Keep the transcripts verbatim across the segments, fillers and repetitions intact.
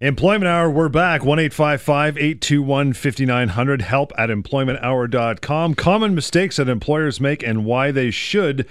Employment Hour, we're back. one eight five five, eight two one, five nine zero zero. Help at employment hour dot com. Common mistakes that employers make and why they should,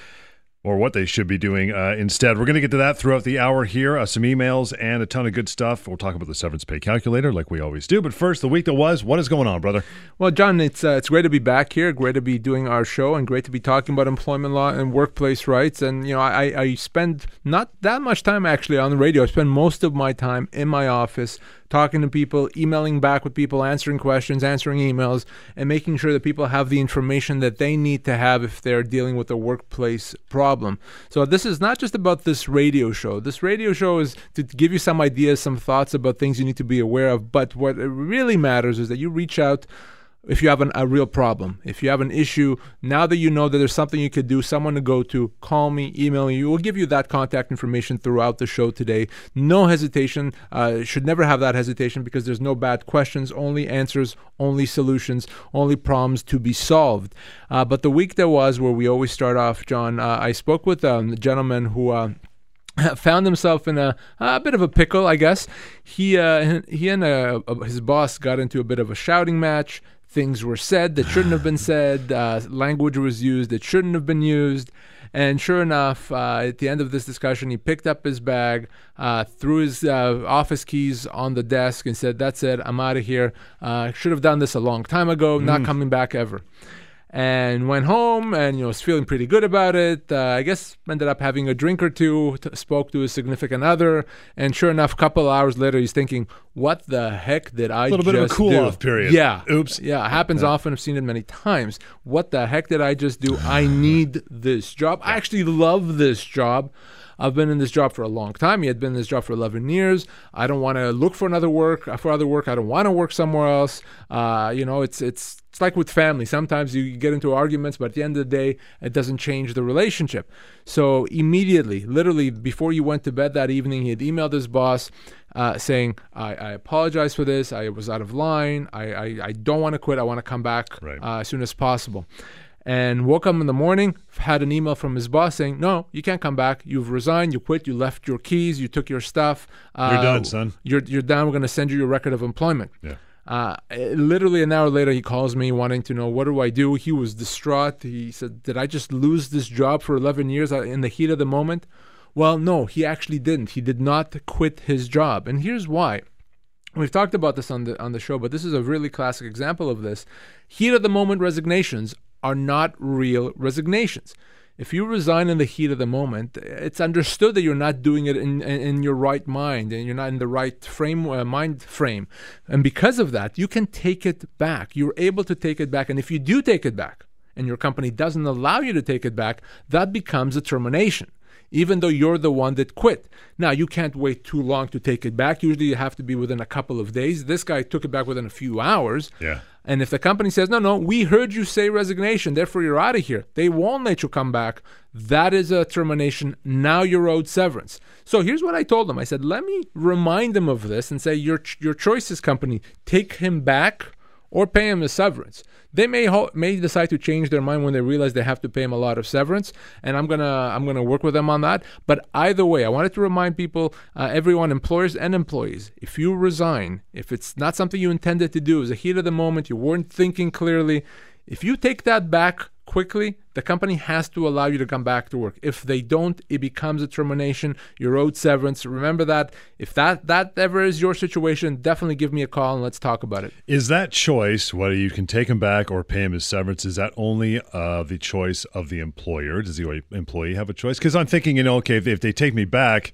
or what they should be doing uh, instead. We're going to get to that throughout the hour here. Uh, some emails and a ton of good stuff. We'll talk about the severance pay calculator like we always do. But first, the week that was. What is going on, brother? Well, John, it's uh, it's great to be back here. Great to be doing our show and great to be talking about employment law and workplace rights. And, you know, I, I spend not that much time actually on the radio. I spend most of my time in my office talking to people, emailing back with people, answering questions, answering emails, and making sure that people have the information that they need to have if they're dealing with a workplace problem. So this is not just about this radio show. This radio show is to give you some ideas, some thoughts about things you need to be aware of. But what really matters is that you reach out if you have an, a real problem, if you have an issue. Now that you know that there's something you could do, someone to go to, call me, email me. We'll give you that contact information throughout the show today. No hesitation. Uh, should never have that hesitation because there's no bad questions, only answers, only solutions, only problems to be solved. Uh, but the week that was, where we always start off, John, uh, I spoke with um, a gentleman who uh, found himself in a, a bit of a pickle, I guess. He, uh, he and uh, his boss got into a bit of a shouting match. Things were said that shouldn't have been said. Uh, language was used that shouldn't have been used. And sure enough, uh, at the end of this discussion, he picked up his bag, uh, threw his uh, office keys on the desk and said, "That's it, I'm out of here. Uh, should have done this a long time ago, not mm. coming back ever." And went home and, you know, was feeling pretty good about it. Uh, I guess ended up having a drink or two, t- spoke to his significant other. And sure enough, a couple hours later, he's thinking, what the heck did I just do? A little bit of a cool-off period. Yeah. Oops. Yeah, it happens yeah. often. I've seen it many times. What the heck did I just do? I need this job. I actually love this job. I've been in this job for a long time. He had been in this job for eleven years. I don't want to look for another work. For other work, I don't want to work somewhere else. Uh, you know, it's it's it's like with family. Sometimes you get into arguments, but at the end of the day, it doesn't change the relationship. So immediately, literally before you went to bed that evening, he had emailed his boss uh, saying, I, "I apologize for this. I was out of line. I I, I don't want to quit. I want to come back right. uh, as soon as possible." And woke up in the morning, had an email from his boss saying, "No, you can't come back. You've resigned. You quit. You left your keys. You took your stuff. Uh, you're done, son. You're you're done. We're going to send you your record of employment." Yeah. Uh, literally an hour later, he calls me wanting to know, what do I do? He was distraught. He said, "Did I just lose this job for eleven years in the heat of the moment?" Well, no, he actually didn't. He did not quit his job. And here's why. We've talked about this on the on the show, but this is a really classic example of this. Heat of the moment resignations are not real resignations. If you resign in the heat of the moment, it's understood that you're not doing it in, in, in your right mind, and you're not in the right frame uh, mind frame. And because of that, you can take it back. You're able to take it back. And if you do take it back, and your company doesn't allow you to take it back, that becomes a termination, even though you're the one that quit. Now, you can't wait too long to take it back. Usually you have to be within a couple of days. This guy took it back within a few hours. Yeah. And if the company says, no, no, we heard you say resignation, therefore you're out of here, they won't let you come back, that is a termination. Now you're owed severance. So here's what I told them. I said, let me remind them of this and say, your your choice is, company, take him back or pay him a severance. They may ho- may decide to change their mind when they realize they have to pay him a lot of severance, and I'm gonna I'm gonna work with them on that. But either way, I wanted to remind people, uh, everyone, employers and employees, if you resign, if it's not something you intended to do, it was the heat of the moment, you weren't thinking clearly, if you take that back quickly, the company has to allow you to come back to work. If they don't, it becomes a termination. You're owed severance. Remember that. If that, that ever is your situation, definitely give me a call and let's talk about it. Is that choice, whether you can take him back or pay him his severance, is that only uh, the choice of the employer? Does the employee have a choice? Because I'm thinking, you know, okay, if, if they take me back,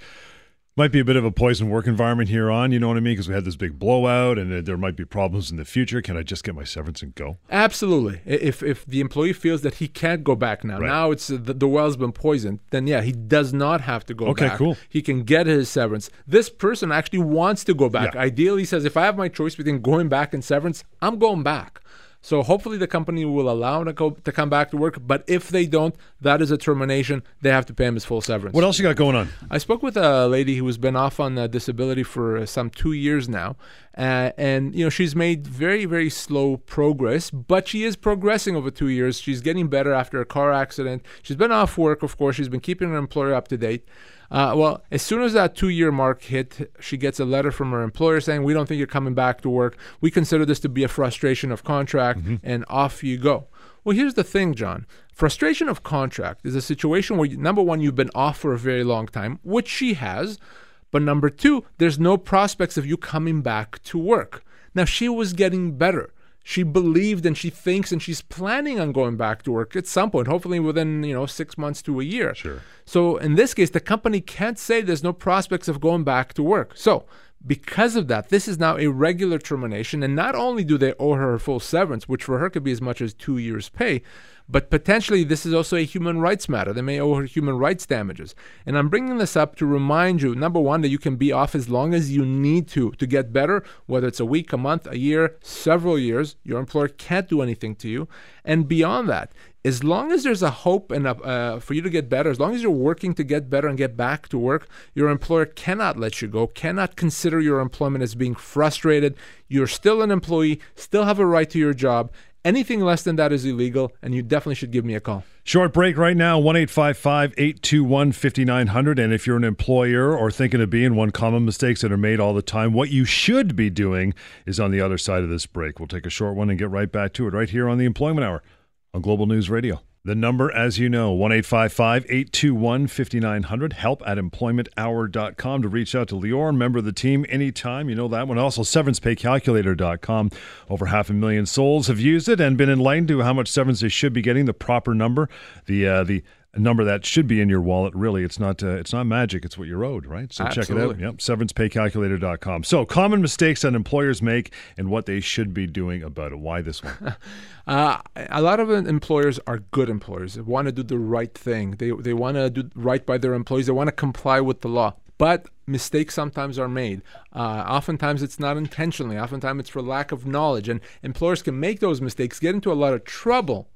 might be a bit of a poison work environment here on, you know what I mean? Because we had this big blowout and uh, there might be problems in the future. Can I just get my severance and go? Absolutely. If if the employee feels that he can't go back now, right. now it's uh, the, the well's been poisoned, then yeah, he does not have to go okay, back. Okay, cool. He can get his severance. This person actually wants to go back. Yeah. Ideally, he says, if I have my choice between going back and severance, I'm going back. So hopefully the company will allow him to, go, to come back to work. But if they don't, that is a termination. They have to pay him his full severance. What else you got going on? I spoke with a lady who has been off on uh, disability for uh, some two years now. Uh, and, you know, she's made very, very slow progress. But she is progressing over two years. She's getting better after a car accident. She's been off work, of course. She's been keeping her employer up to date. Uh, well, as soon as that two-year mark hit, she gets a letter from her employer saying, we don't think you're coming back to work. We consider this to be a frustration of contract, mm-hmm. and off you go. Well, here's the thing, John. Frustration of contract is a situation where, number one, you've been off for a very long time, which she has. But number two, there's no prospects of you coming back to work. Now, she was getting better. She believed and she thinks and she's planning on going back to work at some point, hopefully within, you know, six months to a year. Sure. So in this case, the company can't say there's no prospects of going back to work. So because of that, this is now a regular termination, and not only do they owe her a full severance, which for her could be as much as two years' pay, but potentially this is also a human rights matter. They may owe her human rights damages. And I'm bringing this up to remind you, number one, that you can be off as long as you need to to get better, whether it's a week, a month, a year, several years. Your employer can't do anything to you. And beyond that, as long as there's a hope and a, uh, for you to get better, as long as you're working to get better and get back to work, your employer cannot let you go, cannot consider your employment as being frustrated. You're still an employee, still have a right to your job. Anything less than that is illegal, and you definitely should give me a call. Short break right now, one eight five five, eight two one, five nine zero zero. And if you're an employer or thinking of being one, common mistakes that are made all the time, what you should be doing is on the other side of this break. We'll take a short one and get right back to it right here on the Employment Hour on Global News Radio. The number, as you know, one eight five five, eight two one, five nine zero zero, help at employment hour dot com to reach out to Lior, member of the team, anytime. You know that one. Also, severance pay calculator dot com. Over half a million souls have used it and been enlightened to how much severance they should be getting, the proper number, the uh, the number that should be in your wallet, really. It's not uh, it's not magic. It's what you're owed, right? So Absolutely. Check it out. Yep, severance pay calculator dot com. So common mistakes that employers make and what they should be doing about it. Why this one? uh, a lot of employers are good employers. They want to do the right thing. They, they want to do right by their employees. They want to comply with the law. But mistakes sometimes are made. Uh, oftentimes it's not intentionally. Oftentimes it's for lack of knowledge. And employers can make those mistakes, get into a lot of trouble.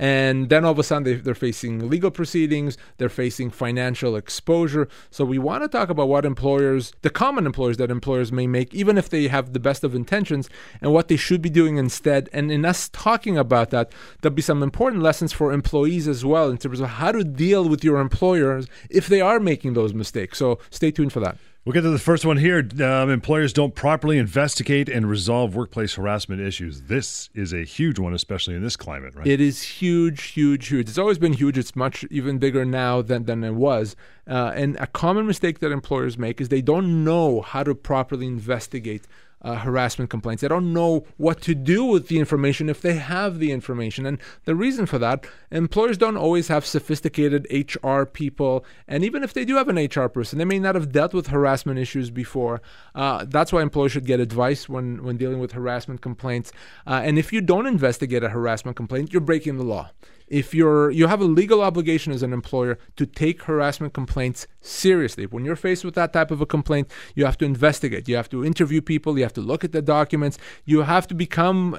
And then all of a sudden, they, they're facing legal proceedings, they're facing financial exposure. So we want to talk about what employers, the common employers that employers may make, even if they have the best of intentions, and what they should be doing instead. And in us talking about that, there'll be some important lessons for employees as well in terms of how to deal with your employers if they are making those mistakes. So stay tuned for that. We'll get to the first one here. Um, employers don't properly investigate and resolve workplace harassment issues. This is a huge one, especially in this climate, right? It is huge, huge, huge. It's always been huge. It's much even bigger now than, than it was. Uh, and a common mistake that employers make is they don't know how to properly investigate Uh, harassment complaints. They don't know what to do with the information if they have the information. And the reason for that, employers don't always have sophisticated H R people. And even if they do have an H R person, they may not have dealt with harassment issues before. Uh, that's why employers should get advice when, when dealing with harassment complaints. Uh, and if you don't investigate a harassment complaint, you're breaking the law. If you're, you have a legal obligation as an employer to take harassment complaints seriously. When you're faced with that type of a complaint, you have to investigate. You have to interview people. You have to look at the documents. You have to become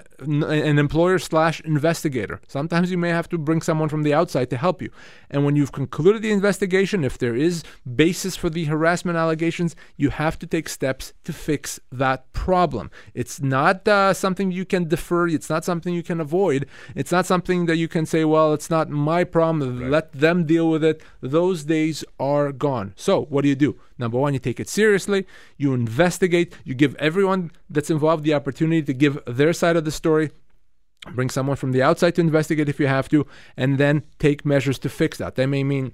an employer slash investigator. Sometimes you may have to bring someone from the outside to help you. And when you've concluded the investigation, if there is basis for the harassment allegations, you have to take steps to fix that problem. It's not uh, something you can defer. It's not something you can avoid. It's not something that you can say, well, Well, it's not my problem. Right. Let them deal with it. Those days are gone. So what do you do? Number one, you take it seriously. You investigate. You give everyone that's involved the opportunity to give their side of the story. Bring someone from the outside to investigate if you have to, and then take measures to fix that. That may mean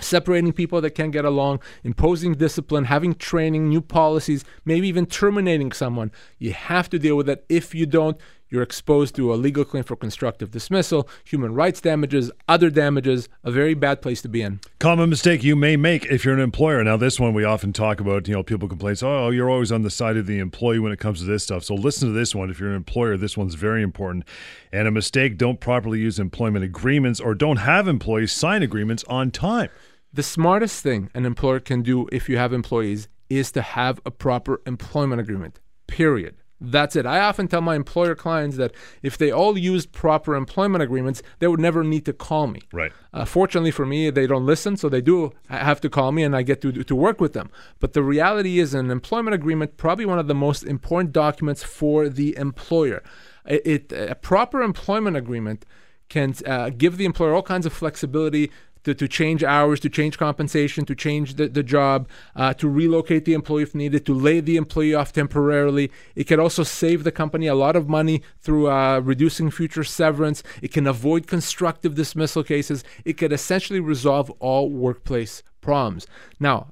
separating people that can't get along, imposing discipline, having training, new policies, maybe even terminating someone. You have to deal with that. If you don't, you're exposed to a legal claim for constructive dismissal, human rights damages, other damages, a very bad place to be in. Common mistake you may make if you're an employer. Now, this one we often talk about, you know, people complain, oh, you're always on the side of the employee when it comes to this stuff. So listen to this one. If you're an employer, this one's very important. And a mistake, don't properly use employment agreements or don't have employees sign agreements on time. The smartest thing an employer can do if you have employees is to have a proper employment agreement, period. That's it. I often tell my employer clients that if they all used proper employment agreements, they would never need to call me. Right. Uh, fortunately for me, they don't listen, so they do have to call me, and I get to to work with them. But the reality is, an employment agreement, probably one of the most important documents for the employer. It, it a proper employment agreement can uh, give the employer all kinds of flexibility to, to change hours, to change compensation, to change the, the job, uh, to relocate the employee if needed, to lay the employee off temporarily. It can also save the company a lot of money through uh, reducing future severance. It can avoid constructive dismissal cases. It could essentially resolve all workplace problems. Now,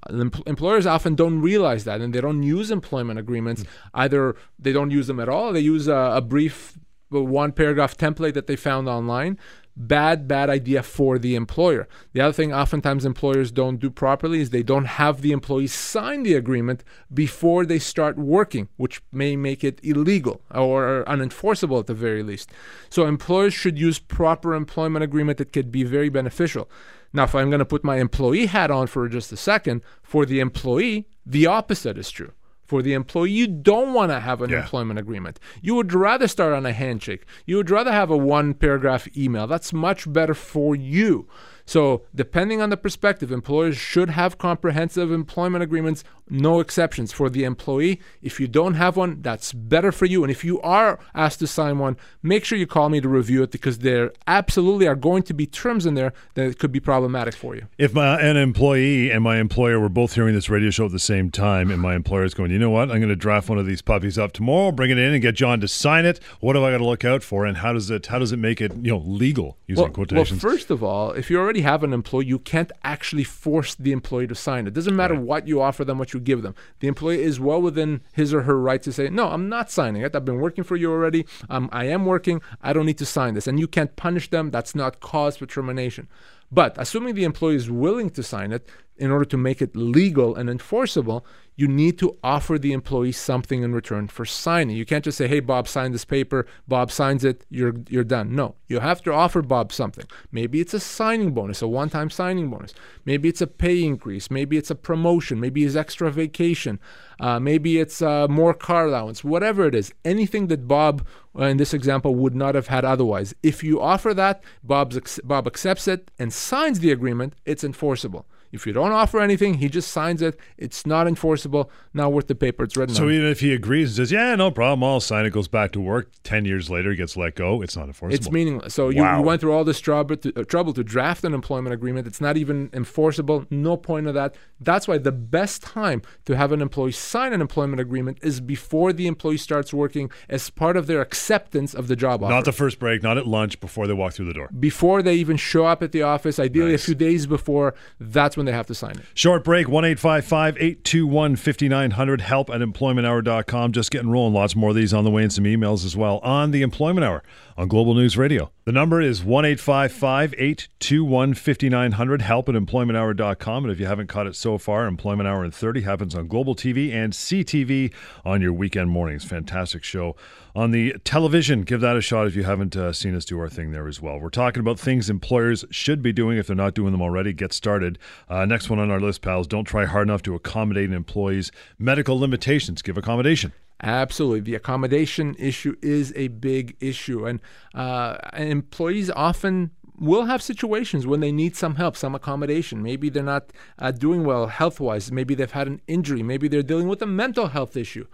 employers often don't realize that, and they don't use employment agreements. Mm-hmm. Either they don't use them at all, they use a, a brief one-paragraph template that they found online. Bad, bad idea for the employer. The other thing oftentimes employers don't do properly is they don't have the employees sign the agreement before they start working, which may make it illegal or unenforceable at the very least. So employers should use proper employment agreement that could be very beneficial. Now, if I'm going to put my employee hat on for just a second, for the employee, the opposite is true. For the employee, you don't want to have an yeah. employment agreement. You would rather start on a handshake. You would rather have a one-paragraph email. That's much better for you. So depending on the perspective, employers should have comprehensive employment agreements, no exceptions for the employee. If you don't have one, that's better for you. And if you are asked to sign one, make sure you call me to review it, because there absolutely are going to be terms in there that could be problematic for you. If my, an employee and my employer were both hearing this radio show at the same time, and my employer is going, you know what, I'm going to draft one of these puppies up tomorrow, bring it in and get John to sign it. What do I got to look out for, and how does it how does it make it you know legal, using well, quotations? Well, first of all, if you're already have an employee, you can't actually force the employee to sign it. Doesn't matter what you offer them, what you give them. The employee is well within his or her right to say, no, I'm not signing it. I've been working for you already. Um, I am working. I don't need to sign this. And you can't punish them. That's not cause for termination. But assuming the employee is willing to sign it, in order to make it legal and enforceable, you need to offer the employee something in return for signing. You can't just say, hey, Bob, sign this paper. Bob signs it. You're you're done. No, you have to offer Bob something. Maybe it's a signing bonus, a one-time signing bonus. Maybe it's a pay increase. Maybe it's a promotion. Maybe it's extra vacation. Uh, maybe it's uh, more car allowance. Whatever it is, anything that Bob, in this example, would not have had otherwise. If you offer that, Bob's ex- Bob accepts it and signs the agreement, it's enforceable. If you don't offer anything, he just signs it. It's not enforceable. Not worth the paper it's written on. So even if he agrees and says, yeah, no problem, I'll sign it, goes back to work, ten years later he gets let go, it's not enforceable. It's meaningless. So wow. you, you went through all this trouble to, uh, trouble to draft an employment agreement. It's not even enforceable. No point of that. That's why the best time to have an employee sign an employment agreement is before the employee starts working, as part of their acceptance of the job offer. Not the first break, not at lunch, before they walk through the door. Before they even show up at the office, ideally nice. a few days before, that's when they have to sign it. Short break. One eight five five, eight two one, five nine zero zero, help at employment hour dot com. Just getting rolling. Lots more of these on the way, and some emails as well on the Employment Hour on Global News Radio. The number is one eight five five, eight two one, five nine zero zero, help at employment hour dot com. And if you haven't caught it so far, Employment Hour in thirty happens on Global T V and C T V on your weekend mornings. Fantastic show on the television. Give that a shot if you haven't uh, seen us do our thing there as well. We're talking about things employers should be doing if they're not doing them already. Get started. Uh, next one on our list, pals, don't try hard enough to accommodate an employee's medical limitations. Give accommodation. Absolutely. The accommodation issue is a big issue. And uh, employees often will have situations when they need some help, some accommodation. Maybe they're not uh, doing well health-wise. Maybe they've had an injury. Maybe they're dealing with a mental health issue.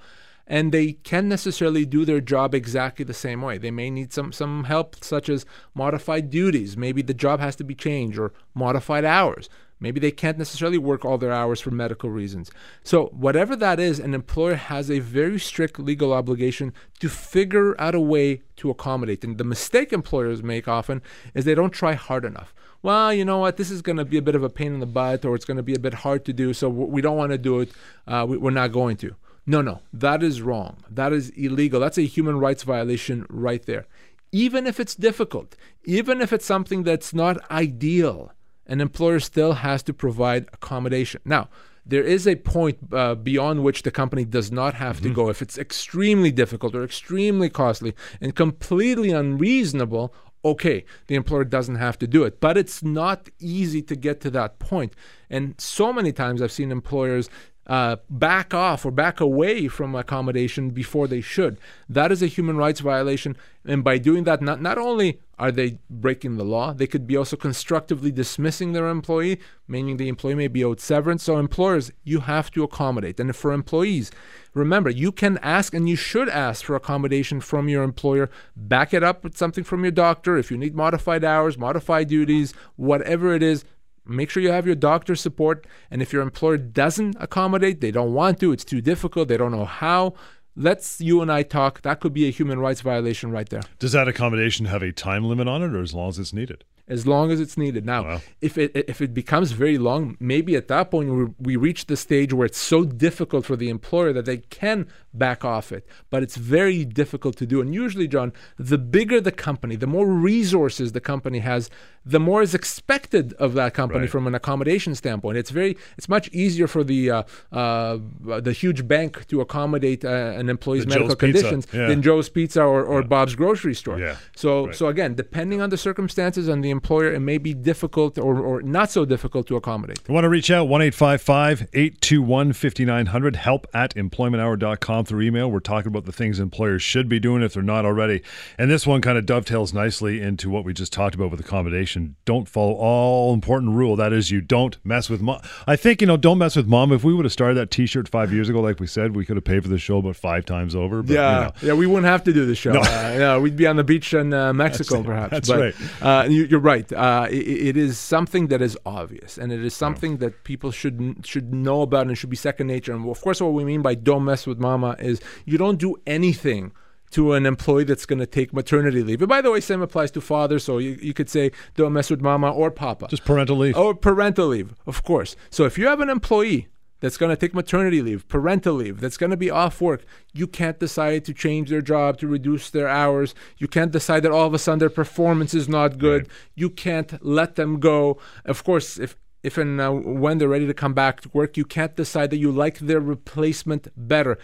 And they can't necessarily do their job exactly the same way. They may need some, some help, such as modified duties. Maybe the job has to be changed, or modified hours. Maybe they can't necessarily work all their hours for medical reasons. So whatever that is, an employer has a very strict legal obligation to figure out a way to accommodate. And the mistake employers make often is they don't try hard enough. Well, you know what, this is going to be a bit of a pain in the butt, or it's going to be a bit hard to do, so we don't want to do it, uh, we, we're not going to. No, no, that is wrong. That is illegal. That's a human rights violation right there. Even if it's difficult, even if it's something that's not ideal, an employer still has to provide accommodation. Now, there is a point uh, beyond which the company does not have mm-hmm. to go. If it's extremely difficult or extremely costly and completely unreasonable, okay, the employer doesn't have to do it. But it's not easy to get to that point. And so many times I've seen employers Uh, back off or back away from accommodation before they should. That is a human rights violation. And by doing that, not, not only are they breaking the law, they could be also constructively dismissing their employee, meaning the employee may be owed severance. So employers, you have to accommodate. And for employees, remember, you can ask and you should ask for accommodation from your employer. Back it up with something from your doctor. If you need modified hours, modified duties, whatever it is, Make sure you have your doctor's support. And if your employer doesn't accommodate, they don't want to, it's too difficult, they don't know how, let's you and I talk. That could be a human rights violation right there. Does that accommodation have a time limit on it, or as long as it's needed? As long as it's needed. Now, wow. if it if it becomes very long, maybe at that point we, we reach the stage where it's so difficult for the employer that they can back off it. But it's very difficult to do. And usually, John, the bigger the company, the more resources the company has, the more is expected of that company right. from an accommodation standpoint. It's very it's much easier for the uh, uh, the huge bank to accommodate uh, an employee's the medical Joe's conditions yeah. than Joe's Pizza or, or yeah. Bob's Grocery Store. Yeah. So right. so again, depending on the circumstances and the employer, it may be difficult or, or not so difficult to accommodate. You want to reach out, one eight five five, eight two one, five nine zero zero, help at employment hour dot com through email. We're talking about the things employers should be doing if they're not already. And this one kind of dovetails nicely into what we just talked about with accommodation. Don't follow all important rule. That is, you don't mess with mom. I think, you know, don't mess with mom. If we would have started that t-shirt five years ago, like we said, we could have paid for the show about five times over. But, yeah, you know. yeah, we wouldn't have to do the show. No. Uh, yeah, we'd be on the beach in uh, Mexico, that's, perhaps. That's but, right. Uh, you, you're right. Uh, it, it is something that is obvious, and it is something that people should should know about and should be second nature. And of course, what we mean by "don't mess with mama" is you don't do anything to an employee that's going to take maternity leave. And by the way, same applies to father, so you, you could say don't mess with mama or papa. Just parental leave. Or parental leave, of course. So if you have an employee that's going to take maternity leave, parental leave, that's going to be off work, you can't decide to change their job, to reduce their hours. You can't decide that all of a sudden their performance is not good. Right. You can't let them go. Of course, if if and uh, when they're ready to come back to work, you can't decide that you like their replacement better.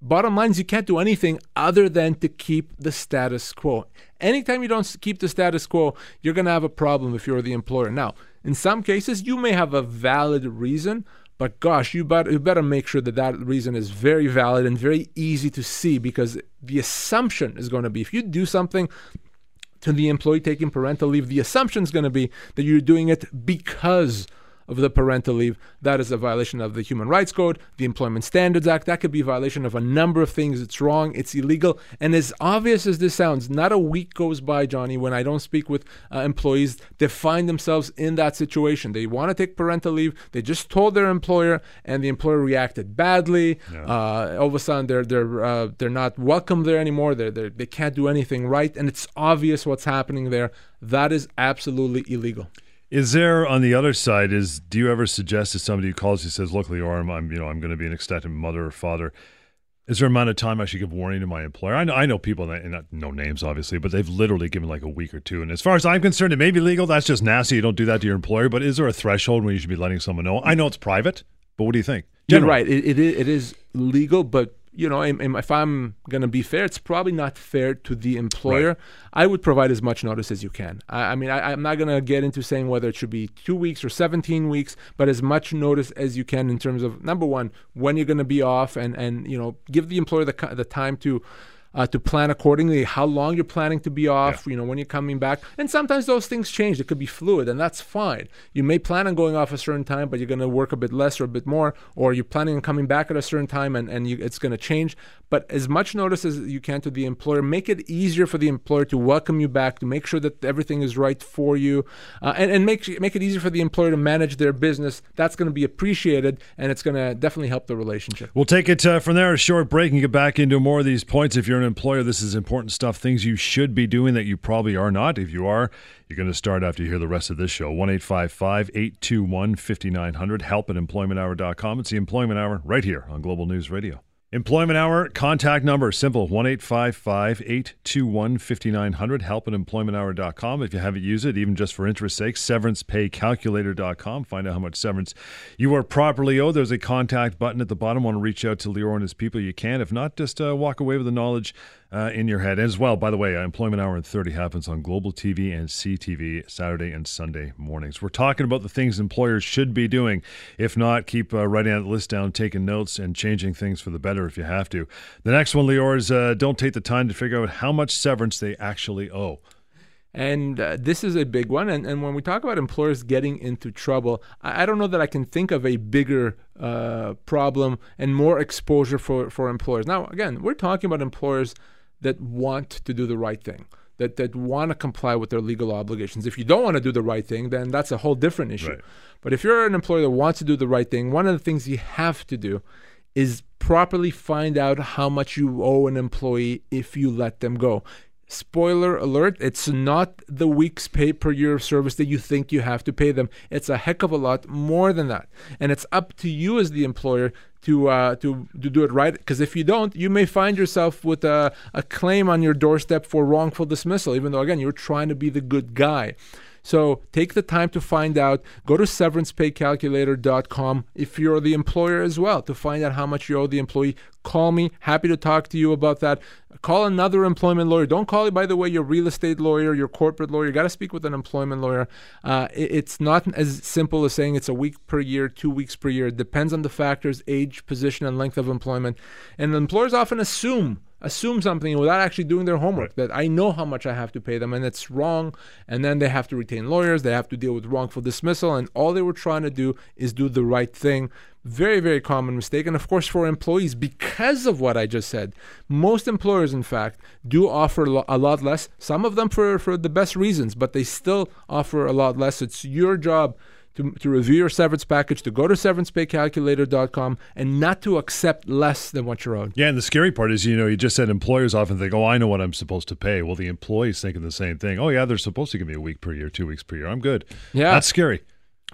Bottom line is you can't do anything other than to keep the status quo. Anytime you don't keep the status quo, you're going to have a problem if you're the employer. Now, in some cases, you may have a valid reason, but gosh, you better, you better make sure that that reason is very valid and very easy to see, because the assumption is going to be, if you do something to the employee taking parental leave, the assumption is going to be that you're doing it because of the parental leave. That is a violation of the Human Rights Code, the Employment Standards Act. That could be a violation of a number of things. It's wrong, it's illegal. And as obvious as this sounds, not a week goes by, Johnny, when I don't speak with uh, employees that find themselves in that situation. They want to take parental leave. They just told their employer, and the employer reacted badly. Yeah. Uh, all of a sudden, they're they're uh, they're not welcome there anymore. They're, they're, they can't do anything right. And it's obvious what's happening there. That is absolutely illegal. Is there, on the other side, is do you ever suggest to somebody who calls you says, look, Lior, I'm, I'm, you know, I'm going to be an extended mother or father, is there an amount of time I should give warning to my employer? I know, I know people, that, and not, no names, obviously, but they've literally given like a week or two. And as far as I'm concerned, it may be legal. That's just nasty. You don't do that to your employer. But is there a threshold when you should be letting someone know? I know it's private, but what do you think? General. You're right. It, it, it is legal, but... You know, if I'm going to be fair, it's probably not fair to the employer. Right. I would provide as much notice as you can. I, I mean, I, I'm not going to get into saying whether it should be two weeks or seventeen weeks, but as much notice as you can in terms of, number one, when you're going to be off, and, and you know, give the employer the, the time to... Uh, to plan accordingly, how long you're planning to be off, yeah. you know, when you're coming back. And sometimes those things change. It could be fluid, and that's fine. You may plan on going off a certain time, but you're going to work a bit less or a bit more, or you're planning on coming back at a certain time, and, and you, it's going to change. But as much notice as you can to the employer. Make it easier for the employer to welcome you back, to make sure that everything is right for you, uh, and, and make, make it easier for the employer to manage their business. That's going to be appreciated, and it's going to definitely help the relationship. We'll take it uh, from there, a short break, and get back into more of these points. If you're an employer, this is important stuff, things you should be doing that you probably are not. If you are, you're going to start after you hear the rest of this show. one eight five five, eight two one, five nine zero zero, help at employment hour dot com. It's the Employment Hour right here on Global News Radio. Employment Hour contact number, simple, one eight five five, eight two one, five nine zero zero, help at employment hour dot com. If you haven't used it, even just for interest sake, severance pay calculator dot com. Find out how much severance you are properly owed. There's a contact button at the bottom. Want to reach out to Lior and his people? You can. If not, just uh, walk away with the knowledge uh, in your head. As well, by the way, Employment Hour in thirty happens on Global T V and C T V Saturday and Sunday mornings. We're talking about the things employers should be doing. If not, keep uh, writing that list down, taking notes, and changing things for the better if you have to. The next one, Lior, is uh, don't take the time to figure out how much severance they actually owe. And uh, this is a big one. And, and when we talk about employers getting into trouble, I, I don't know that I can think of a bigger uh, problem and more exposure for, for employers. Now, again, we're talking about employers that want to do the right thing. that, that want to comply with their legal obligations. If you don't want to do the right thing, then that's a whole different issue. Right. But if you're an employer that wants to do the right thing, one of the things you have to do is properly find out how much you owe an employee if you let them go. Spoiler alert, it's not the week's pay per year of service that you think you have to pay them. It's a heck of a lot more than that. And it's up to you as the employer to uh, to, to do it right. Because if you don't, you may find yourself with a, a claim on your doorstep for wrongful dismissal, even though, again, you're trying to be the good guy. So take the time to find out. Go to severance pay calculator dot com if you're the employer as well to find out how much you owe the employee. Call me. Happy to talk to you about that. Call another employment lawyer. Don't call, by the way, your real estate lawyer, your corporate lawyer. You got to speak with an employment lawyer. Uh, it, it's not as simple as saying it's a week per year, two weeks per year. It depends on the factors, age, position, and length of employment. And employers often assume assume something without actually doing their homework, that I know how much I have to pay them, and it's wrong. And then they have to retain lawyers, they have to deal with wrongful dismissal, and all they were trying to do is do the right thing. Very, very common mistake. And of course, for employees, because of what I just said, most employers, in fact, do offer lo- a lot less, some of them for, for the best reasons, but they still offer a lot less. It's your job To, to review your severance package, to go to severance pay calculator dot com, and not to accept less than what you're owed. Yeah, and the scary part is, you know, you just said employers often think, oh, I know what I'm supposed to pay. Well, the employee's thinking the same thing. Oh, yeah, they're supposed to give me a week per year, two weeks per year. I'm good. Yeah. That's scary.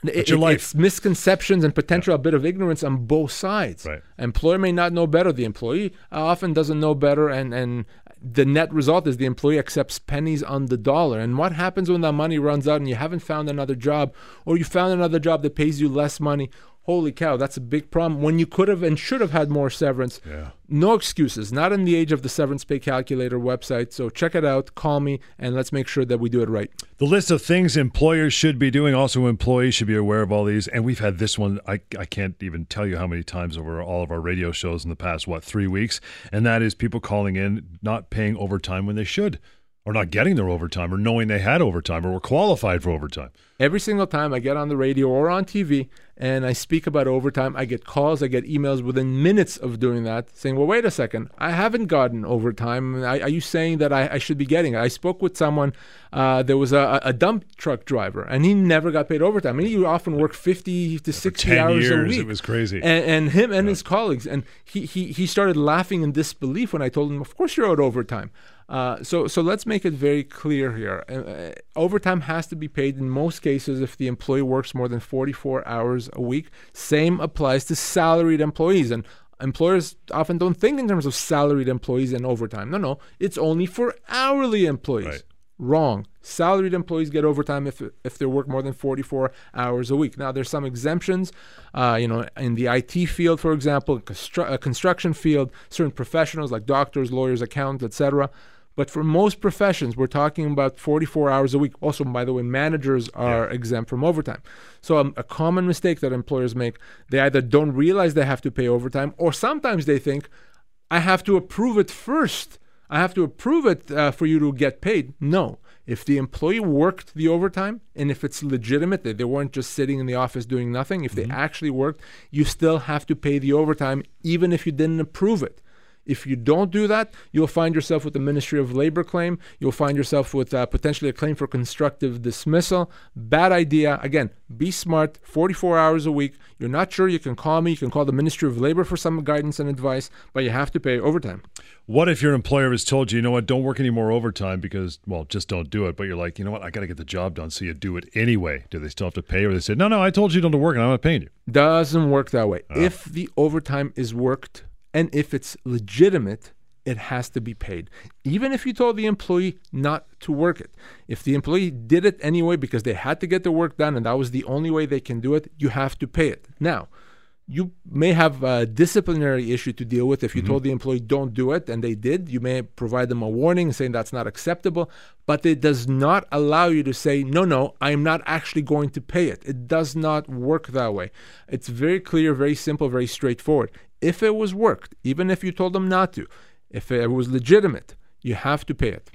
It, your life. It's misconceptions and potential yeah. a bit of ignorance on both sides. Right. Employer may not know better. The employee often doesn't know better, and and the net result is the employee accepts pennies on the dollar. And what happens when that money runs out and you haven't found another job, or you found another job that pays you less money? Holy cow, that's a big problem when you could have and should have had more severance. Yeah. No excuses, not in the age of the Severance Pay Calculator website. So check it out, call me, and let's make sure that we do it right. The list of things employers should be doing, also employees should be aware of all these. And we've had this one, I, I can't even tell you how many times over all of our radio shows in the past, what, three weeks? And that is people calling in, not paying overtime when they should, or not getting their overtime, or knowing they had overtime, or were qualified for overtime. Every single time I get on the radio or on T V and I speak about overtime, I get calls, I get emails within minutes of doing that saying, well, wait a second, I haven't gotten overtime. I, are you saying that I, I should be getting it? I spoke with someone, uh, there was a, a dump truck driver, and he never got paid overtime. I mean, he often worked fifty to sixty hours years, a week. It was crazy. And, and him and yeah. his colleagues, and he, he, he started laughing in disbelief when I told him, of course you're owed overtime. Uh, so, so let's make it very clear here. Uh, overtime has to be paid in most cases if the employee works more than forty-four hours a week. Same applies to salaried employees. And employers often don't think in terms of salaried employees and overtime. No, no, it's only for hourly employees. Right. Wrong. Salaried employees get overtime if if they work more than forty-four hours a week. Now, there's some exemptions, uh, you know, in the I T field, for example, constru- construction field, certain professionals like doctors, lawyers, accountants, et cetera. But for most professions, we're talking about forty-four hours a week. Also, by the way, managers are yeah. exempt from overtime. So um, a common mistake that employers make, they either don't realize they have to pay overtime, or sometimes they think, I have to approve it first. I have to approve it uh, for you to get paid. No. If the employee worked the overtime, and if it's legitimate, that they weren't just sitting in the office doing nothing, if mm-hmm. they actually worked, you still have to pay the overtime, even if you didn't approve it. If you don't do that, you'll find yourself with the Ministry of Labor claim. You'll find yourself with uh, potentially a claim for constructive dismissal. Bad idea. Again, be smart. forty-four hours a week. You're not sure, you can call me. You can call the Ministry of Labor for some guidance and advice, but you have to pay overtime. What if your employer has told you, you know what, don't work any more overtime because, well, just don't do it. But you're like, you know what, I got to get the job done, so you do it anyway. Do they still have to pay? Or they said, no, no, I told you don't to work and I'm not paying you. Doesn't work that way. Uh-huh. If the overtime is worked, and if it's legitimate, it has to be paid, even if you told the employee not to work it. If the employee did it anyway because they had to get the work done and that was the only way they can do it, you have to pay it. Now, you may have a disciplinary issue to deal with if you mm-hmm. told the employee don't do it and they did. You may provide them a warning saying that's not acceptable, but it does not allow you to say, no, no, I'm not actually going to pay it. It does not work that way. It's very clear, very simple, very straightforward. If it was worked, even if you told them not to, if it was legitimate, you have to pay it.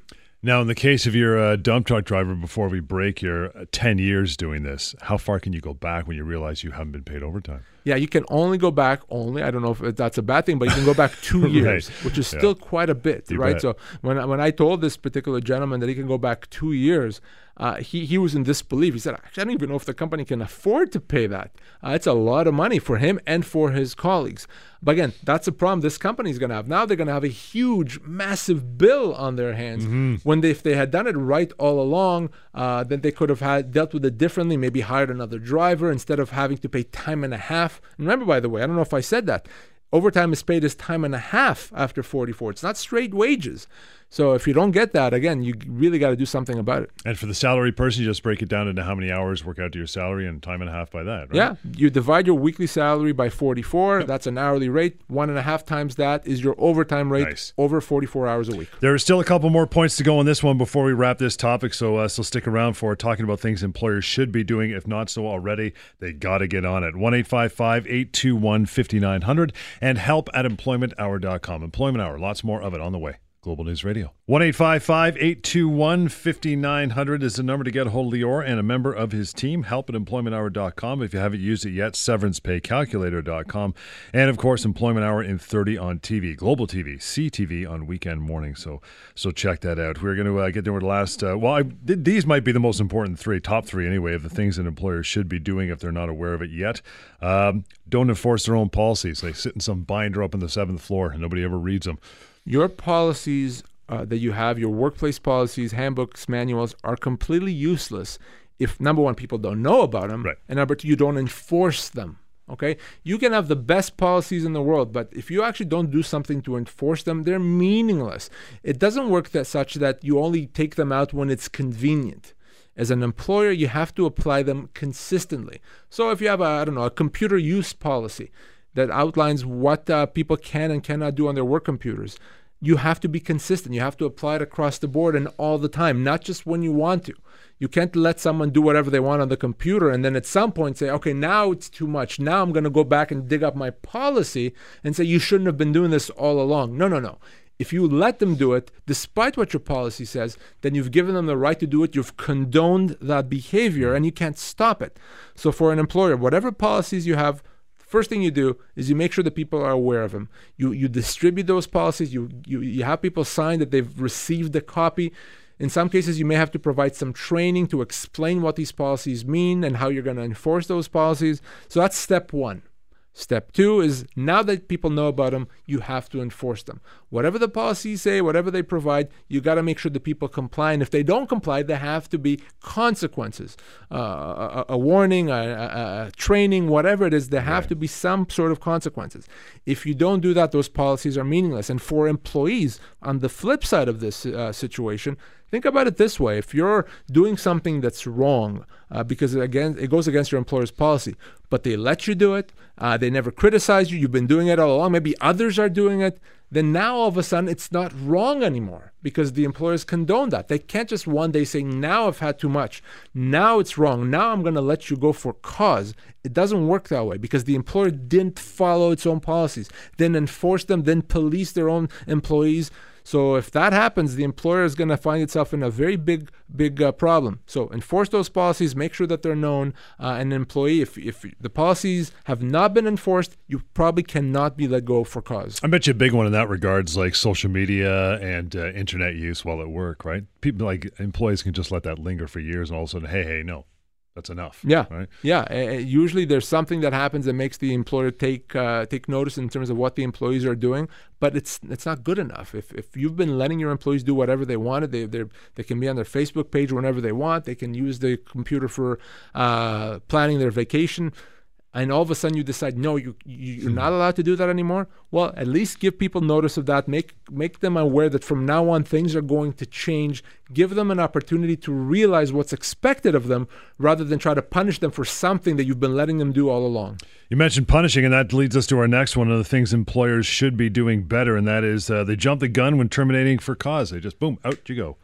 Now, in the case of your uh, dump truck driver, before we break here, uh, ten years doing this, how far can you go back when you realize you haven't been paid overtime? Yeah, you can only go back only. I don't know if that's a bad thing, but you can go back two right. years, which is yeah. still quite a bit, you right? Bet. So when I, when I told this particular gentleman that he can go back two years, uh, he, he was in disbelief. He said, actually, I don't even know if the company can afford to pay that. Uh, it's a lot of money for him and for his colleagues. But again, that's a problem this company is going to have. Now they're going to have a huge, massive bill on their hands. Mm-hmm. When they, if they had done it right all along, uh, then they could have had dealt with it differently, maybe hired another driver instead of having to pay time and a half. And remember, by the way, I don't know if I said that. Overtime is paid as time and a half after forty-four. It's not straight wages. So if you don't get that, again, you really got to do something about it. And for the salary person, you just break it down into how many hours work out to your salary and time and a half by that, right? Yeah. You divide your weekly salary by forty-four. Yep. That's an hourly rate. One and a half times that is your overtime rate nice. Over forty-four hours a week. There are still a couple more points to go on this one before we wrap this topic, so, uh, so stick around for talking about things employers should be doing. If not so already, they got to get on it. one eight five five, eight two one, five nine zero zero and help at employment hour dot com. Employment Hour, lots more of it on the way. Global News Radio. one eight five five, eight two one, five nine zero zero is the number to get a hold of Lior and a member of his team. Help at employment hour dot com. If you haven't used it yet, severance pay calculator dot com. And, of course, Employment Hour in thirty on T V. Global T V, C T V on weekend morning. So so check that out. We're going to uh, get to our last... Uh, well, I, th- these might be the most important three, top three anyway, of the things that employers should be doing if they're not aware of it yet. Um, don't enforce their own policies. They sit in some binder up on the seventh floor and nobody ever reads them. Your policies uh, that you have, your workplace policies, handbooks, manuals are completely useless if, number one, people don't know about them, right. and number two, you don't enforce them. Okay, you can have the best policies in the world, but if you actually don't do something to enforce them, they're meaningless. It doesn't work that such that you only take them out when it's convenient. As an employer, you have to apply them consistently. So if you have, a, I don't know, a computer use policy that outlines what uh, people can and cannot do on their work computers. You have to be consistent. You have to apply it across the board and all the time, not just when you want to. You can't let someone do whatever they want on the computer and then at some point say, okay, now it's too much. Now I'm going to go back and dig up my policy and say you shouldn't have been doing this all along. No, no, no. If you let them do it, despite what your policy says, then you've given them the right to do it. You've condoned that behavior and you can't stop it. So for an employer, whatever policies you have, first thing you do is you make sure that people are aware of them. You you distribute those policies. You, you you have people sign that they've received a copy. In some cases, you may have to provide some training to explain what these policies mean and how you're going to enforce those policies. So that's step one. Step two is now that people know about them, you have to enforce them. Whatever the policies say, whatever they provide, you got to make sure that people comply. And if they don't comply, there have to be consequences, uh, a, a warning, a, a, a training, whatever it is, there have right. to be some sort of consequences. If you don't do that, those policies are meaningless. And for employees, on the flip side of this uh, situation, think about it this way. If you're doing something that's wrong, uh, because again, it goes against your employer's policy, but they let you do it, uh, they never criticize you, you've been doing it all along, maybe others are doing it, then now all of a sudden it's not wrong anymore because the employers condone that. They can't just one day say, now I've had too much, now it's wrong, now I'm going to let you go for cause. It doesn't work that way because the employer didn't follow its own policies, then enforce them, then police their own employees. So if that happens, the employer is going to find itself in a very big, big uh, problem. So enforce those policies, make sure that they're known. Uh, an employee, if if the policies have not been enforced, you probably cannot be let go for cause. I bet you a big one in that regards, like social media and uh, internet use while at work, right? People like employees can just let that linger for years, and all of a sudden, hey, hey, no. That's enough. Yeah, right? yeah. Uh, usually there's something that happens that makes the employer take uh, take notice in terms of what the employees are doing, but it's it's not good enough. If if you've been letting your employees do whatever they wanted, they they they can be on their Facebook page whenever they want. They can use the computer for uh, planning their vacation. And all of a sudden you decide, no, you, you're not allowed to do that anymore. Well, at least give people notice of that. Make make them aware that from now on things are going to change. Give them an opportunity to realize what's expected of them rather than try to punish them for something that you've been letting them do all along. You mentioned punishing, and that leads us to our next one of the things employers should be doing better, and that is uh, they jump the gun when terminating for cause. They just, boom, out you go.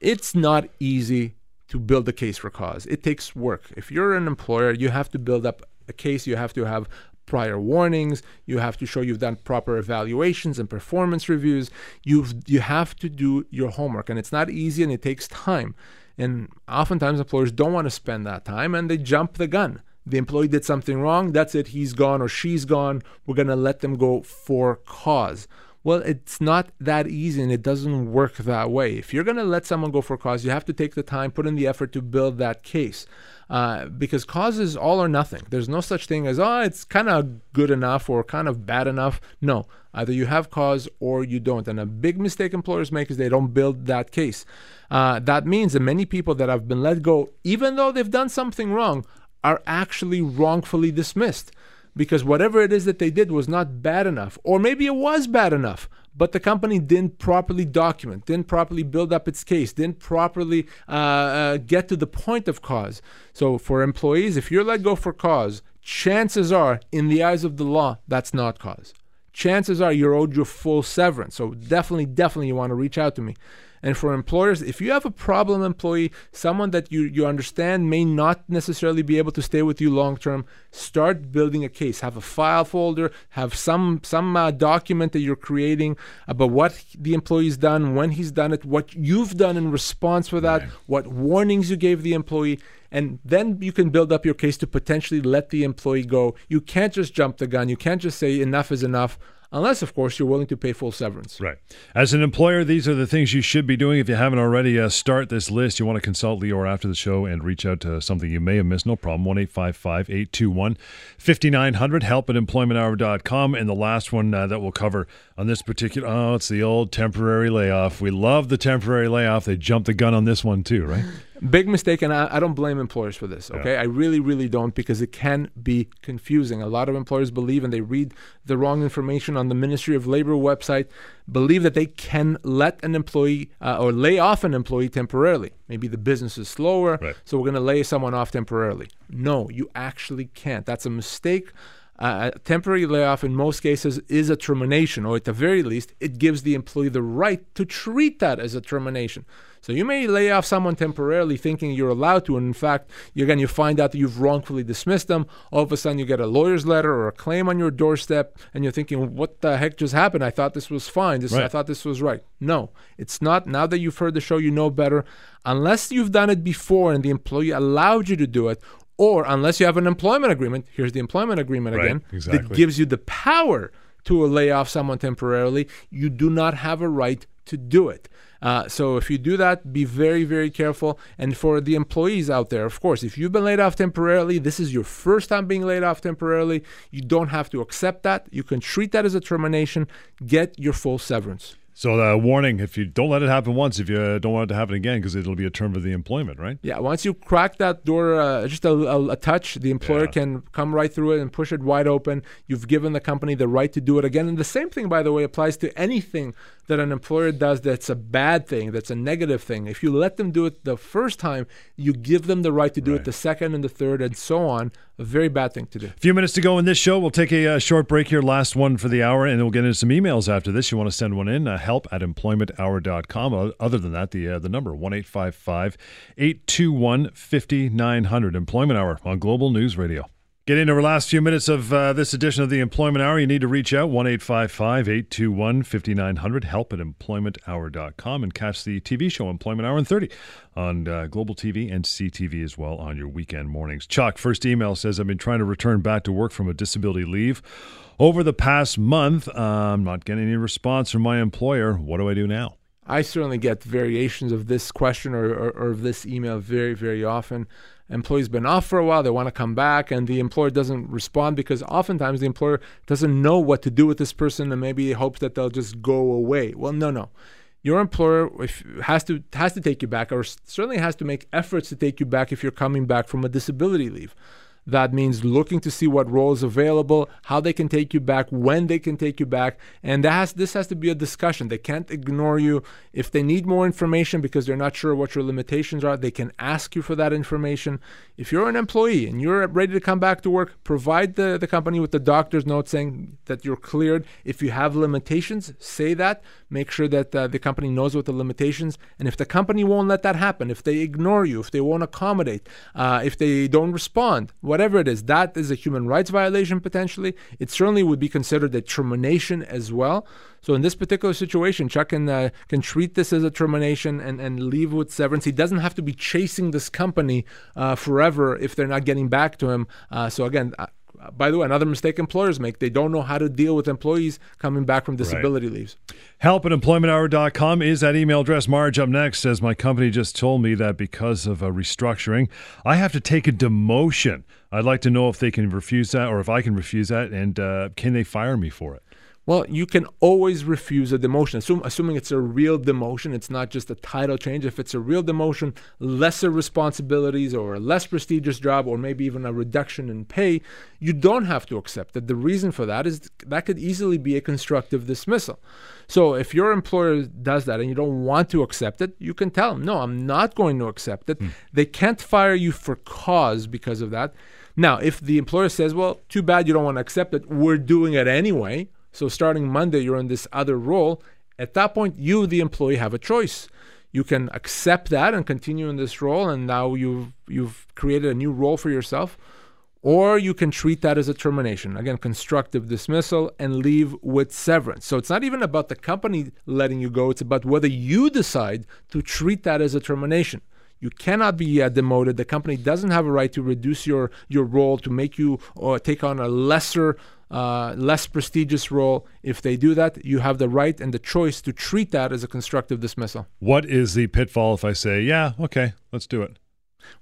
It's not easy to build a case for cause. It takes work. If you're an employer, you have to build up a case, you have to have prior warnings, you have to show you've done proper evaluations and performance reviews. You've, you have to do your homework, and it's not easy, and it takes time. And oftentimes employers don't want to spend that time, and they jump the gun. The employee did something wrong, that's it, he's gone or she's gone, we're going to let them go for cause. Well, it's not that easy, and it doesn't work that way. If you're going to let someone go for cause, you have to take the time, put in the effort to build that case. Uh, because cause is all or nothing. There's no such thing as, oh, it's kind of good enough or kind of bad enough. No, either you have cause or you don't. And a big mistake employers make is they don't build that case. Uh, that means that many people that have been let go, even though they've done something wrong, are actually wrongfully dismissed, because whatever it is that they did was not bad enough, or maybe it was bad enough, but the company didn't properly document, didn't properly build up its case, didn't properly uh, uh, get to the point of cause. So for employees, if you're let go for cause, chances are, in the eyes of the law, that's not cause. Chances are you're owed your full severance. So definitely, definitely you want to reach out to me. And for employers, if you have a problem employee, someone that you, you understand may not necessarily be able to stay with you long-term, start building a case. Have a file folder, have some, some uh, document that you're creating about what the employee's done, when he's done it, what you've done in response for that, right, what warnings you gave the employee, and then you can build up your case to potentially let the employee go. You can't just jump the gun. You can't just say enough is enough. Unless, of course, you're willing to pay full severance. Right. As an employer, these are the things you should be doing. If you haven't already, uh, start this list. You want to consult Lior after the show and reach out to something you may have missed. No problem. one eight five five, eight two one, five nine zero zero, help at employment hour dot com. And the last one uh, that we'll cover on this particular, oh, it's the old temporary layoff. We love the temporary layoff. They jumped the gun on this one too, right? Big mistake, and I, I don't blame employers for this, okay? Yeah. I really, really don't, because it can be confusing. A lot of employers believe, and they read the wrong information on the Ministry of Labor website, believe that they can let an employee uh, or lay off an employee temporarily. Maybe the business is slower, right, so we're going to lay someone off temporarily. No, you actually can't. That's a mistake. Uh, a temporary layoff in most cases is a termination, or at the very least, it gives the employee the right to treat that as a termination. So you may lay off someone temporarily thinking you're allowed to, and in fact, you're going to find out that you've wrongfully dismissed them. All of a sudden, you get a lawyer's letter or a claim on your doorstep, and you're thinking, what the heck just happened? I thought this was fine. This, right. I thought this was right. No, it's not. Now that you've heard the show, you know better. Unless you've done it before and the employee allowed you to do it, or unless you have an employment agreement, here's the employment agreement right, again, exactly. that gives you the power to lay off someone temporarily, you do not have a right to do it. Uh, so if you do that, be very, very careful. And for the employees out there, of course, if you've been laid off temporarily, this is your first time being laid off temporarily, you don't have to accept that. You can treat that as a termination. Get your full severance. So the warning, if you don't let it happen once, if you don't want it to happen again, because it'll be a term of the employment, right? Yeah, once you crack that door uh, just a, a, a touch, the employer yeah. can come right through it and push it wide open. You've given the company the right to do it again. And the same thing, by the way, applies to anything that an employer does that's a bad thing, that's a negative thing. If you let them do it the first time, you give them the right to do right. it the second and the third and so on. A very bad thing to do. A few minutes to go in this show. We'll take a uh, short break here, last one for the hour, and we'll get into some emails after this. You want to send one in, uh, help at employment hour dot com. Other than that, the uh, the number, one eight five five, eight two one, five nine zero zero. Employment Hour on Global News Radio. Get into our last few minutes of uh, this edition of the Employment Hour. You need to reach out, one eight five five, eight two one, five nine zero zero, help at employment hour dot com, and catch the T V show Employment Hour in thirty on uh, Global T V and C T V as well on your weekend mornings. Chuck, first email says, I've been trying to return back to work from a disability leave over the past month. Uh, I'm not getting any response from my employer. What do I do now? I certainly get variations of this question or, or, or of this email very, very often. Employee's been off for a while, they want to come back, and the employer doesn't respond because oftentimes the employer doesn't know what to do with this person and maybe hopes that they'll just go away. Well, no, no. Your employer if, has to has to take you back, or certainly has to make efforts to take you back if you're coming back from a disability leave. That means looking to see what role is available, how they can take you back, when they can take you back. And that has, this has to be a discussion. They can't ignore you. If they need more information because they're not sure what your limitations are, they can ask you for that information. If you're an employee and you're ready to come back to work, provide the, the company with the doctor's note saying that you're cleared. If you have limitations, say that. Make sure that uh, the company knows what the limitations. And if the company won't let that happen, if they ignore you, if they won't accommodate, uh, if they don't respond, whatever it is, that is a human rights violation potentially. It certainly would be considered a termination as well. So in this particular situation, Chuck can, uh, can treat this as a termination and, and leave with severance. He doesn't have to be chasing this company uh, forever if they're not getting back to him. Uh, so again... I, By the way, another mistake employers make. They don't know how to deal with employees coming back from disability right. leaves. Help at employment hour dot com is that email address. Marge, up next, says, my company just told me that because of a restructuring, I have to take a demotion. I'd like to know if they can refuse that or if I can refuse that, and uh, can they fire me for it? Well, you can always refuse a demotion, Assume, assuming it's a real demotion. It's not just a title change. If it's a real demotion, lesser responsibilities or a less prestigious job or maybe even a reduction in pay, you don't have to accept it. The reason for that is that could easily be a constructive dismissal. So if your employer does that and you don't want to accept it, you can tell them, no, I'm not going to accept it. Mm. They can't fire you for cause because of that. Now, if the employer says, well, too bad you don't want to accept it, we're doing it anyway. So starting Monday, you're in this other role. At that point, you, the employee, have a choice. You can accept that and continue in this role, and now you've, you've created a new role for yourself. Or you can treat that as a termination. Again, constructive dismissal and leave with severance. So it's not even about the company letting you go. It's about whether you decide to treat that as a termination. You cannot be uh, demoted. The company doesn't have a right to reduce your, your role, to make you or take on a lesser Uh, less prestigious role. If they do that, you have the right and the choice to treat that as a constructive dismissal. What is the pitfall if I say, yeah, okay, let's do it?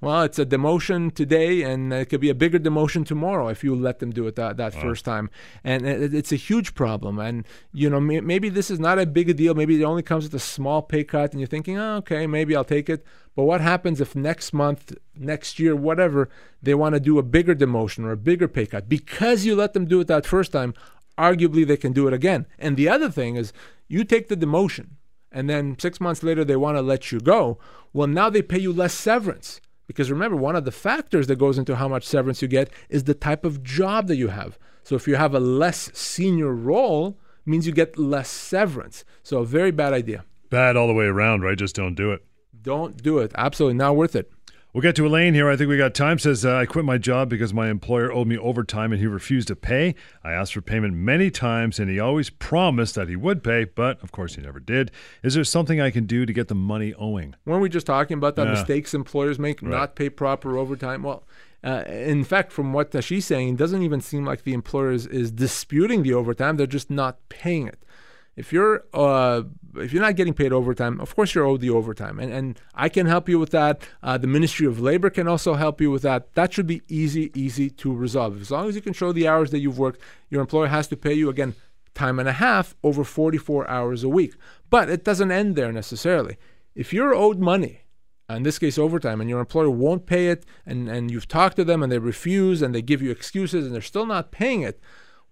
Well, it's a demotion today, and it could be a bigger demotion tomorrow if you let them do it that, that wow. first time. And it, it's a huge problem. And, you know, may, maybe this is not a big a deal. Maybe it only comes with a small pay cut, and you're thinking, oh, okay, maybe I'll take it. But what happens if next month, next year, whatever, they want to do a bigger demotion or a bigger pay cut? Because you let them do it that first time, arguably they can do it again. And the other thing is you take the demotion, and then six months later they want to let you go. Well, now they pay you less severance. Because remember, one of the factors that goes into how much severance you get is the type of job that you have. So if you have a less senior role, it means you get less severance. So a very bad idea. Bad all the way around, right? Just don't do it. Don't do it. Absolutely not worth it. We'll get to Elaine here. I think we got time. Says, uh, I quit my job because my employer owed me overtime and he refused to pay. I asked for payment many times and he always promised that he would pay, but of course he never did. Is there something I can do to get the money owing? Weren't we just talking about the yeah. mistakes employers make, right. not pay proper overtime? Well, uh, in fact, from what she's saying, it doesn't even seem like the employer is, is disputing the overtime. They're just not paying it. If you're uh, if you're not getting paid overtime, of course you're owed the overtime. And, and I can help you with that. Uh, the Ministry of Labor can also help you with that. That should be easy, easy to resolve. As long as you can show the hours that you've worked, your employer has to pay you, again, time and a half over forty-four hours a week. But it doesn't end there necessarily. If you're owed money, in this case overtime, and your employer won't pay it, and, and you've talked to them and they refuse and they give you excuses and they're still not paying it,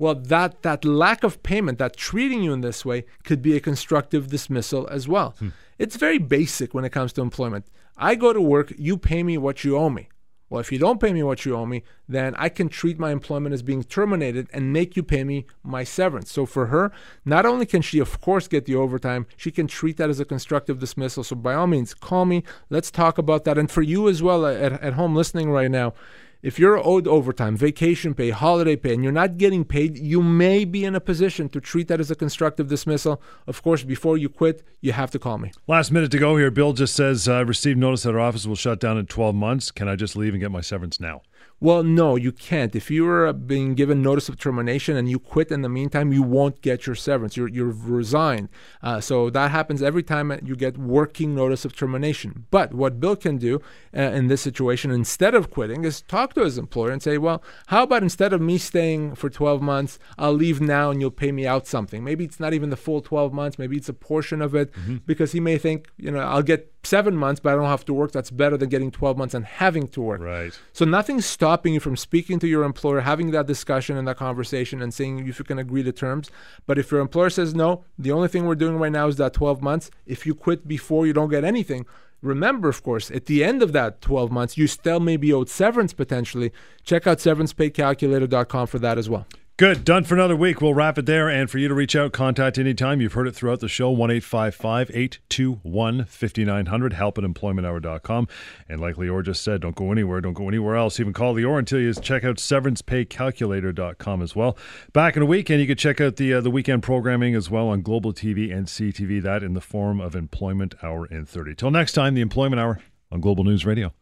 well, that, that lack of payment, that treating you in this way, could be a constructive dismissal as well. Hmm. It's very basic when it comes to employment. I go to work, you pay me what you owe me. Well, if you don't pay me what you owe me, then I can treat my employment as being terminated and make you pay me my severance. So for her, not only can she, of course, get the overtime, she can treat that as a constructive dismissal. So by all means, call me. Let's talk about that. And for you as well at, at home listening right now, if you're owed overtime, vacation pay, holiday pay, and you're not getting paid, you may be in a position to treat that as a constructive dismissal. Of course, before you quit, you have to call me. Last minute to go here. Bill just says, I received notice that our office will shut down in twelve months. Can I just leave and get my severance now? Well, no, you can't. If you are being given notice of termination and you quit in the meantime, you won't get your severance. You're, you're resigned. Uh, so that happens every time you get working notice of termination. But what Bill can do uh, in this situation, instead of quitting, is talk to his employer and say, well, how about instead of me staying for twelve months, I'll leave now and you'll pay me out something. Maybe it's not even the full twelve months. Maybe it's a portion of it mm-hmm. because he may think, you know, I'll get seven months, but I don't have to work. That's better than getting twelve months and having to work. Right. So nothing's stopping you from speaking to your employer, having that discussion and that conversation and seeing if you can agree to terms. But if your employer says, no, the only thing we're doing right now is that twelve months. If you quit before, you don't get anything. Remember, of course, at the end of that twelve months, you still may be owed severance potentially. Check out severance pay calculator dot com for that as well. Good. Done for another week. We'll wrap it there. And for you to reach out, contact anytime. You've heard it throughout the show. one eight five five, eight two one, five nine zero zero. Help at employment hour dot com. And like Lior just said, don't go anywhere. Don't go anywhere else. Even call Lior until you check out severance pay calculator dot com as well. Back in a week, and you can check out the, uh, the weekend programming as well on Global T V and C T V. That in the form of Employment Hour in thirty. Till next time, the Employment Hour on Global News Radio.